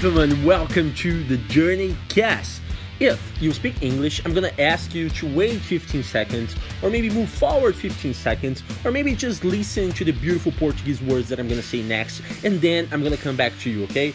gentlemen, welcome to the Journey Cast. If you speak English, I'm going to ask you to wait 15 seconds, or maybe move forward 15 seconds, or maybe just listen to the beautiful Portuguese words that I'm going to say next, and then I'm going to come back to you, ok?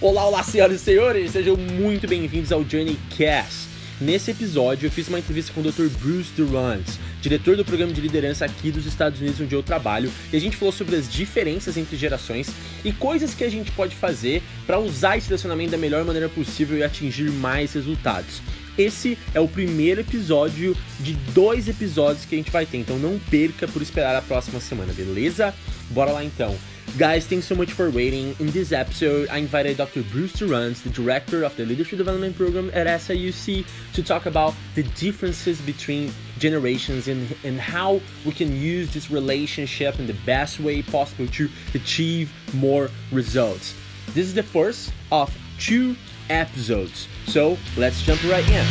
Olá, olá, senhoras e senhores, sejam muito bem-vindos ao Journey Cast. Nesse episódio, eu fiz uma entrevista com o Dr. Bruce DeRuntz, diretor do programa de liderança aqui dos Estados Unidos, onde eu trabalho, e a gente falou sobre as diferenças entre gerações e coisas que a gente pode fazer para usar esse relacionamento da melhor maneira possível e atingir mais resultados. Esse é o primeiro episódio de 2 episódios que a gente vai ter, então não perca por esperar a próxima semana, beleza? Bora lá então! Guys, thanks so much for waiting. In this episode, I invited Dr. Bruce DeRuntz, the director of the Leadership Development Program at SIUC, to talk about the differences between generations and how we can use this relationship in the best way possible to achieve more results. This is the first of 2 episodes, so let's jump right in.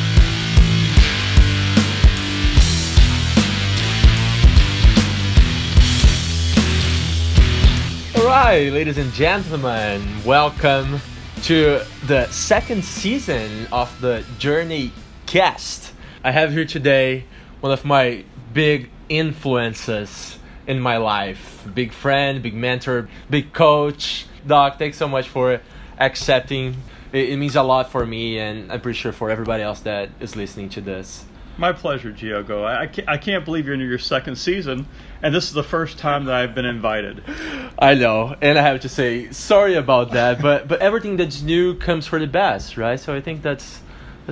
Hi, ladies and gentlemen, welcome to the second season of the Journey Cast. I have here today one of my big influences in my life, big friend, big mentor, big coach. Doc, thanks so much for accepting. It means a lot for me, and I'm pretty sure for everybody else that is listening to this. My pleasure, Diogo. I can't believe you're in your second season, and this is the first time that I've been invited. I know, and I have to say sorry about that, but everything that's new comes for the best, right? So I think that's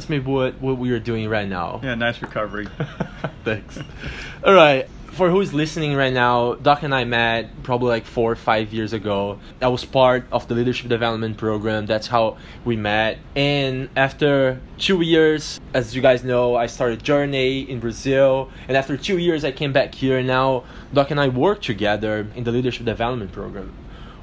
maybe what we are doing right now. Yeah, nice recovery. Thanks. All right. For who's listening right now, Doc and I met probably like 4 or 5 years ago. I was part of the Leadership Development Program. That's how we met. And after 2 years, as you guys know, I started Journey in Brazil. And after 2 years, I came back here. Now, Doc and I work together in the Leadership Development Program.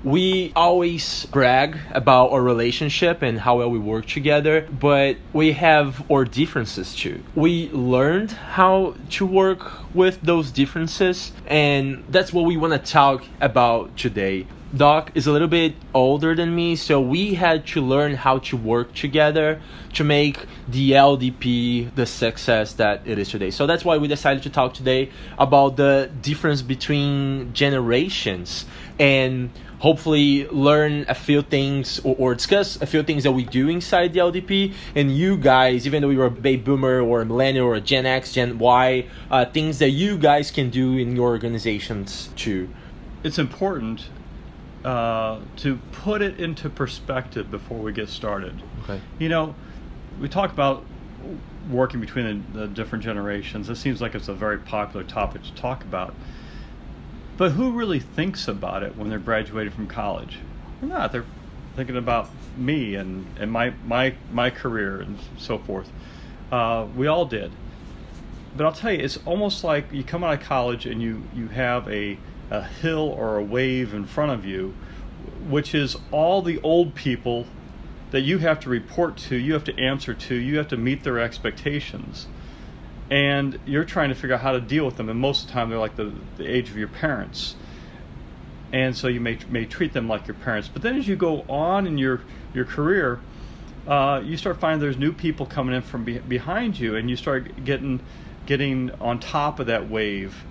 We always brag about our relationship and how well we work together, but we have our differences too. We learned how to work with those differences, and that's what we want to talk about today. Doc is a little bit older than me, so we had to learn how to work together to make the LDP the success that it is today. So that's why we decided to talk today about the difference between generations and hopefully learn a few things or discuss a few things that we do inside the LDP. And you guys, even though you are a Baby Boomer or a millennial or a Gen X, Gen Y, things that you guys can do in your organizations too. It's important to put it into perspective before we get started. Okay. You know, we talk about working between the different generations. It seems like it's a very popular topic to talk about. But who really thinks about it when they're graduating from college? They're not. They're thinking about me and my career and so forth. We all did. But I'll tell you, it's almost like you come out of college and you have a hill or a wave in front of you, which is all the old people that you have to report to, you have to answer to, you have to meet their expectations. And you're trying to figure out how to deal with them, and most of the time they're like the age of your parents, and so you may treat them like your parents. But then as you go on in your career, you start finding there's new people coming in from behind you, and you start getting on top of that wave,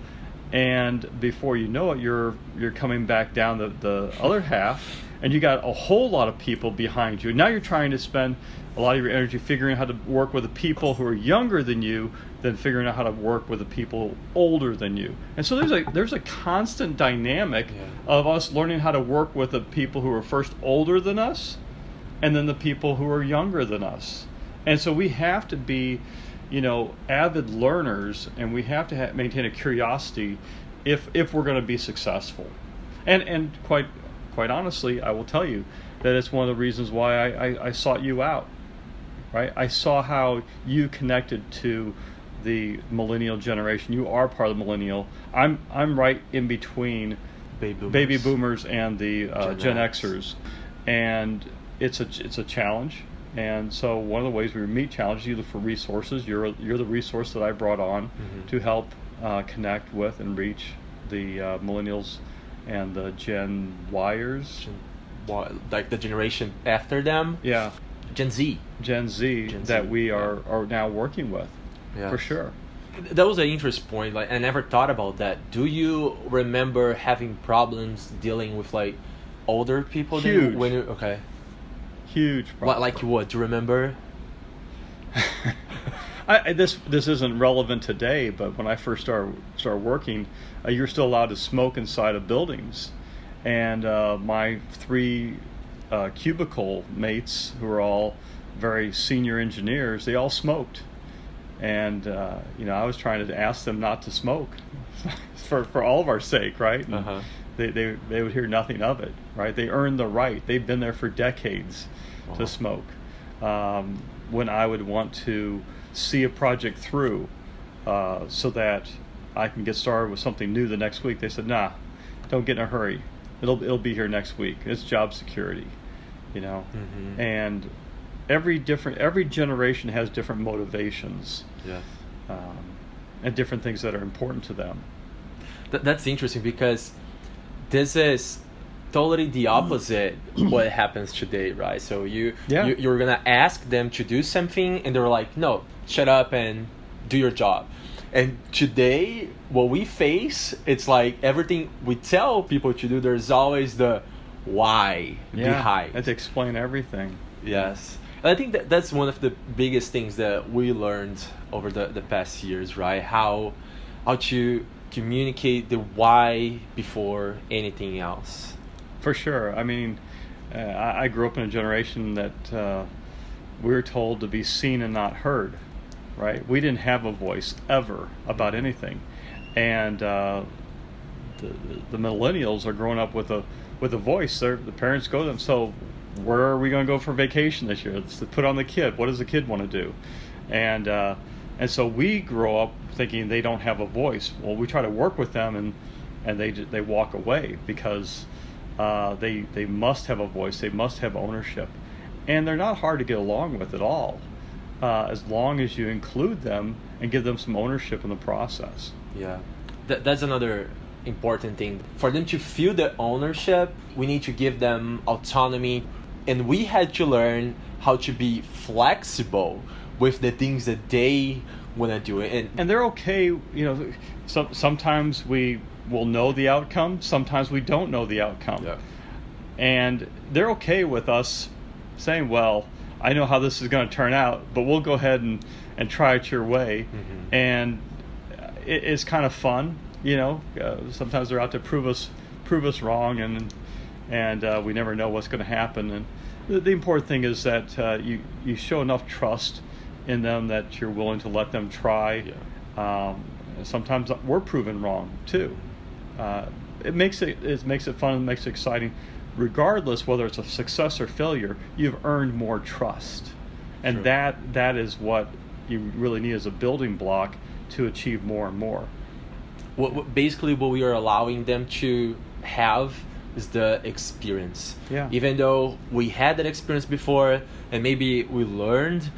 and before you know it, you're coming back down the other half, and you got a whole lot of people behind you. Now you're trying to spend a lot of your energy figuring out how to work with the people who are younger than you than figuring out how to work with the people older than you. And so there's a constant dynamic of us learning how to work with the people who are first older than us and then the people who are younger than us. And so we have to be, you know, avid learners, and we have to maintain a curiosity if we're going to be successful. And quite honestly, I will tell you that it's one of the reasons why I sought you out. Right? I saw how you connected to the millennial generation. You are part of the millennial. I'm right in between baby boomers and the Gen Xers, and it's a challenge. And so one of the ways we meet challenges, you look for resources. You're the resource that I brought on to help connect with and reach the millennials and the Gen Yers. like the generation after them. Yeah. Gen Z. That we are now working with. Yeah. For sure. That was an interesting point. Like, I never thought about that. Do you remember having problems dealing with like older people? Huge. Huge problem. Like what? Do you remember? This isn't relevant today, but when I first started working, you're still allowed to smoke inside of buildings, and my three cubicle mates, who are all very senior engineers, they all smoked, and I was trying to ask them not to smoke, for all of our sake, right? Uh-huh. They would hear nothing of it, right? They earned the right. They've been there for decades to smoke. When I would want to see a project through so that I can get started with something new the next week, they said, nah, don't get in a hurry. It'll be here next week. It's job security, Mm-hmm. And every generation has different motivations. Yes. And different things that are important to them. That's interesting, because this is totally the opposite what happens today, right? So you're gonna ask them to do something and they're like, no, shut up and do your job. And today what we face, it's like everything we tell people to do, there's always the why behind. Let's explain everything. Yes. And I think that's one of the biggest things that we learned over the past years, right? How to communicate the why before anything else. For sure. I mean, I grew up in a generation that we were told to be seen and not heard, right? We didn't have a voice ever about anything, and the millennials are growing up with a voice. The parents go to them, so where are we going to go for vacation this year? Let's put on the kid. What does the kid want to do? And so we grow up thinking they don't have a voice. Well, we try to work with them, and they walk away because they must have a voice. They must have ownership, and they're not hard to get along with at all, as long as you include them and give them some ownership in the process. Yeah, that's another important thing. For them to feel the ownership, we need to give them autonomy, and we had to learn how to be flexible with the things that they want to do, and they're okay. Sometimes we will know the outcome. Sometimes we don't know the outcome. Yeah. And they're okay with us saying, well, I know how this is going to turn out, but we'll go ahead and try it your way. Mm-hmm. And it's kind of fun, sometimes they're out to prove us wrong, and we never know what's going to happen. And the important thing is that you show enough trust in them that you're willing to let them try. Yeah. Sometimes we're proven wrong too. It makes it fun and makes it exciting, regardless whether it's a success or failure. You've earned more trust, and sure. that is what you really need as a building block to achieve more and more. What we are allowing them to have is the experience. Yeah. Even though we had that experience before, and maybe we learned,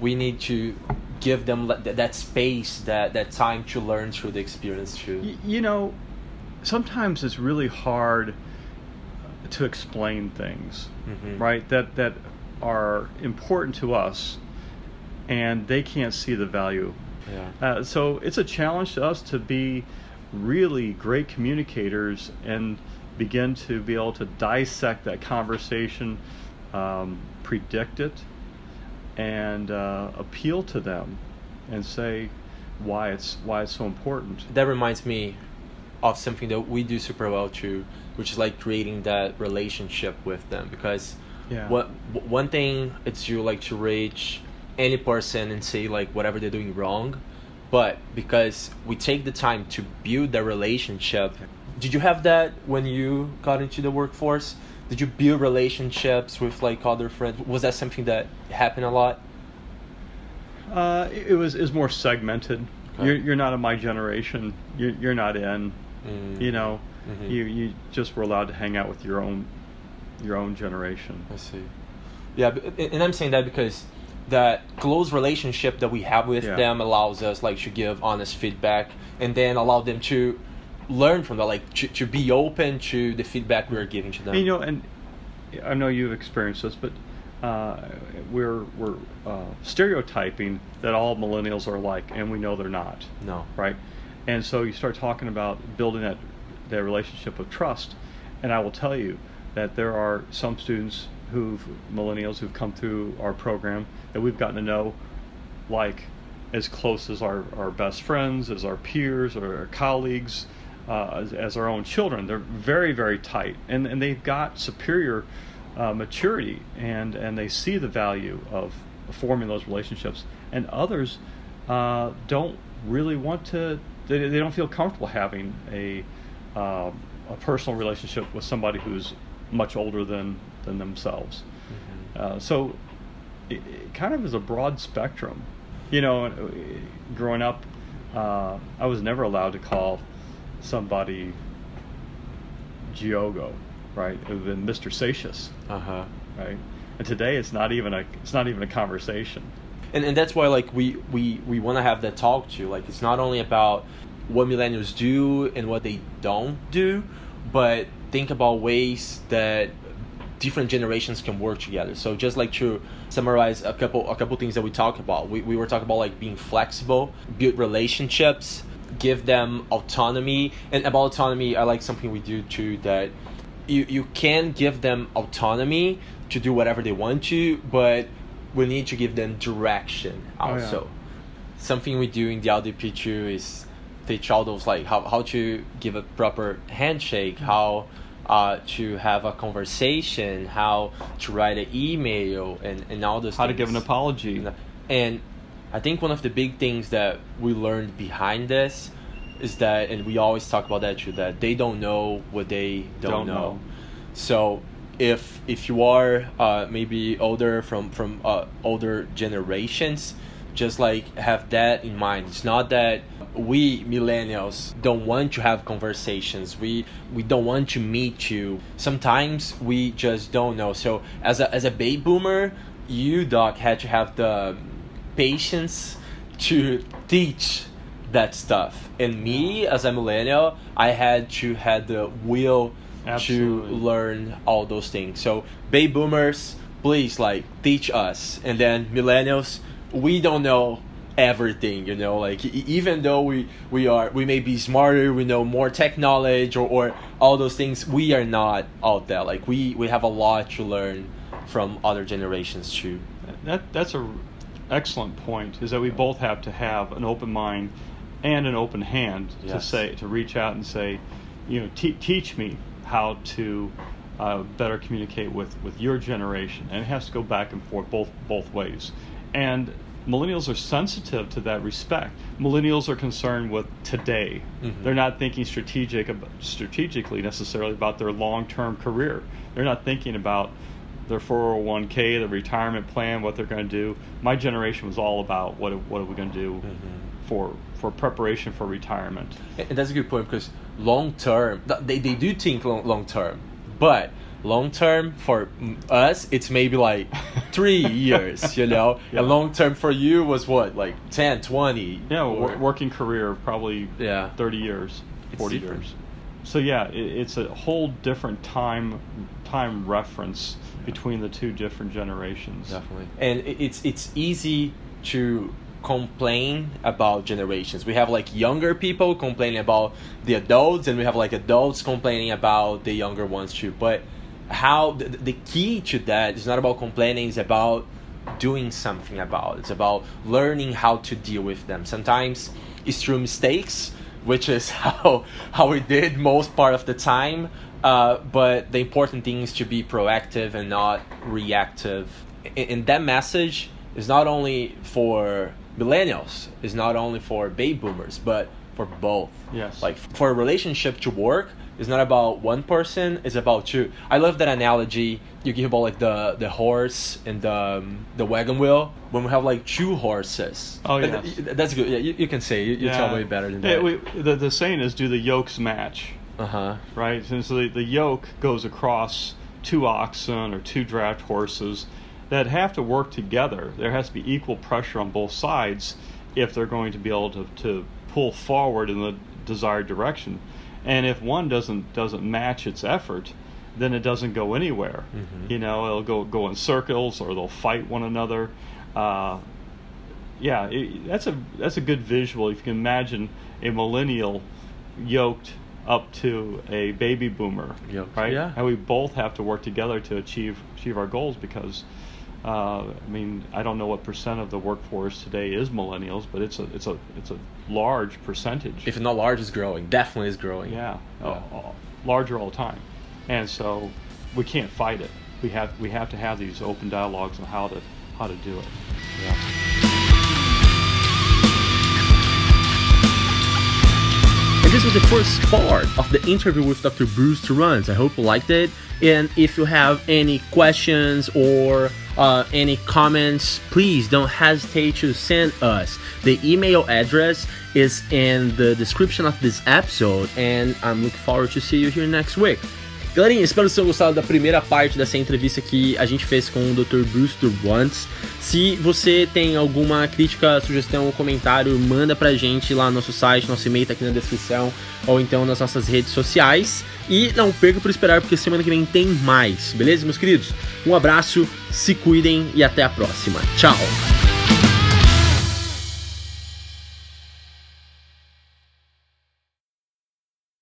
we need to give them that space, that time to learn through the experience too. Sometimes it's really hard to explain things, mm-hmm. right? That are important to us, and they can't see the value. Yeah. So it's a challenge to us to be really great communicators and begin to be able to dissect that conversation, predict it, and appeal to them, and say why it's so important. That reminds me of something that we do super well too, which is like creating that relationship with them. Because one thing it's you like to reach any person and say like whatever they're doing wrong, but because we take the time to build that relationship. Did you have that when you got into the workforce? Did you build relationships with like other friends? Was that something that happened a lot? It was more segmented. Okay. You're not in my generation. You're not in. Mm. Mm-hmm. You just were allowed to hang out with your own generation. I see. Yeah, and I'm saying that because that close relationship that we have with them allows us like to give honest feedback, and then allow them to learn from that, like to be open to the feedback we are giving to them. And I know you've experienced this, but we're stereotyping that all millennials are alike, and we know they're not. No. Right? And so you start talking about building that relationship of trust, and I will tell you that there are some students millennials who've come through our program that we've gotten to know like as close as our best friends, as our peers, or our colleagues, as our own children. They're very, very tight, and they've got superior maturity, and they see the value of forming those relationships. And others don't really want to, they don't feel comfortable having a personal relationship with somebody who's much older than themselves. Mm-hmm. So it kind of is a broad spectrum. You know, growing up, I was never allowed to call somebody Giogo, right? It would have been Mr. Satius. Uh-huh. Right? And today it's not even a conversation. And that's why, like, we want to have that talk too. Like, it's not only about what millennials do and what they don't do, but think about ways that different generations can work together. So just like to summarize a couple things that we talked about. We were talking about, like, being flexible, build relationships, give them autonomy. And about autonomy, I like something we do too, that you can give them autonomy to do whatever they want to, but we need to give them direction also. Oh, yeah. Something we do in the LDP too is teach all those, like, how to give a proper handshake, how to have a conversation, how to write an email, and all those things. How to give an apology. And I think one of the big things that we learned behind this is that, and we always talk about that too, that they don't know what they don't know. So if you are maybe older from older generations, just like have that in mind. It's not that we millennials don't want to have conversations. We don't want to meet you. Sometimes we just don't know. So as a baby boomer, you, Doc, had to have the patience to teach that stuff, and me as a millennial, I had to have the will. Absolutely. To learn all those things. So baby boomers, please, like, teach us. And then millennials, we don't know everything, you know, like, even though we may be smarter, we know more tech knowledge or all those things, we are not out there. Like, we have a lot to learn from other generations too. That's a excellent point, is that we both have to have an open mind and an open hand. Yes. to reach out and say, you know, teach me how to better communicate with your generation, and it has to go back and forth both ways. And millennials are sensitive to that respect. Millennials are concerned with today. Mm-hmm. They're not thinking strategically necessarily about their long-term career. They're not thinking about their 401k, their retirement plan, what they're going to do. My generation was all about what are we going to do. Mm-hmm. for preparation for retirement. And that's a good point, because long term, they do think long term, but long term for us, it's maybe like 3 years, you know. Yeah. And long term for you was what, like 10, 20? Yeah, working career, probably. Yeah. 30 years, 40 years. So yeah, it's a whole different time reference. Yeah. Between the two different generations. Definitely. And it's easy to complain about generations. We have, like, younger people complaining about the adults, and we have, like, adults complaining about the younger ones too. But how the key to that is not about complaining, it's about doing something about it. It's about learning how to deal with them. Sometimes it's through mistakes, which is how we did most part of the time. But the important thing is to be proactive and not reactive. And that message is not only for millennials, it's not only for baby boomers, but for both. Yes. Like, for a relationship to work, it's not about one person, it's about two. I love that analogy you give about, like, the horse and the wagon wheel. When we have, like, two horses. Oh, yeah. That's good. Yeah, you can say it. You tell way better than that. Yeah, the saying is, do the yokes match? Uh-huh. Right? And so the yoke goes across two oxen or two draft horses that have to work together. There has to be equal pressure on both sides if they're going to be able to pull forward in the desired direction. And if one doesn't match its effort, then it doesn't go anywhere. Mm-hmm. You know, it'll go in circles, or they'll fight one another. That's a good visual. If you can imagine a millennial yoked up to a baby boomer, yep. Right? Yeah. And we both have to work together to achieve our goals, because I don't know what percent of the workforce today is millennials, but it's a large percentage. If not large, it's growing. Definitely is growing. Yeah, yeah. Larger all the time, and so we can't fight it. We have to have these open dialogues on how to do it. Yeah. And this was the first part of the interview with Dr. Bruce DeRuntz. I hope you liked it. And if you have any questions or any comments, please don't hesitate to send us. The email address is in the description of this episode, and I'm looking forward to see you here next week. Galerinha, espero que vocês tenham gostado da primeira parte dessa entrevista que a gente fez com o Dr. Bruce DeRuntz. Se você tem alguma crítica, sugestão ou comentário, manda pra gente lá no nosso site, nosso e-mail tá aqui na descrição, ou então nas nossas redes sociais. E não perca por esperar, porque semana que vem tem mais, beleza, meus queridos? Um abraço, se cuidem e até a próxima. Tchau!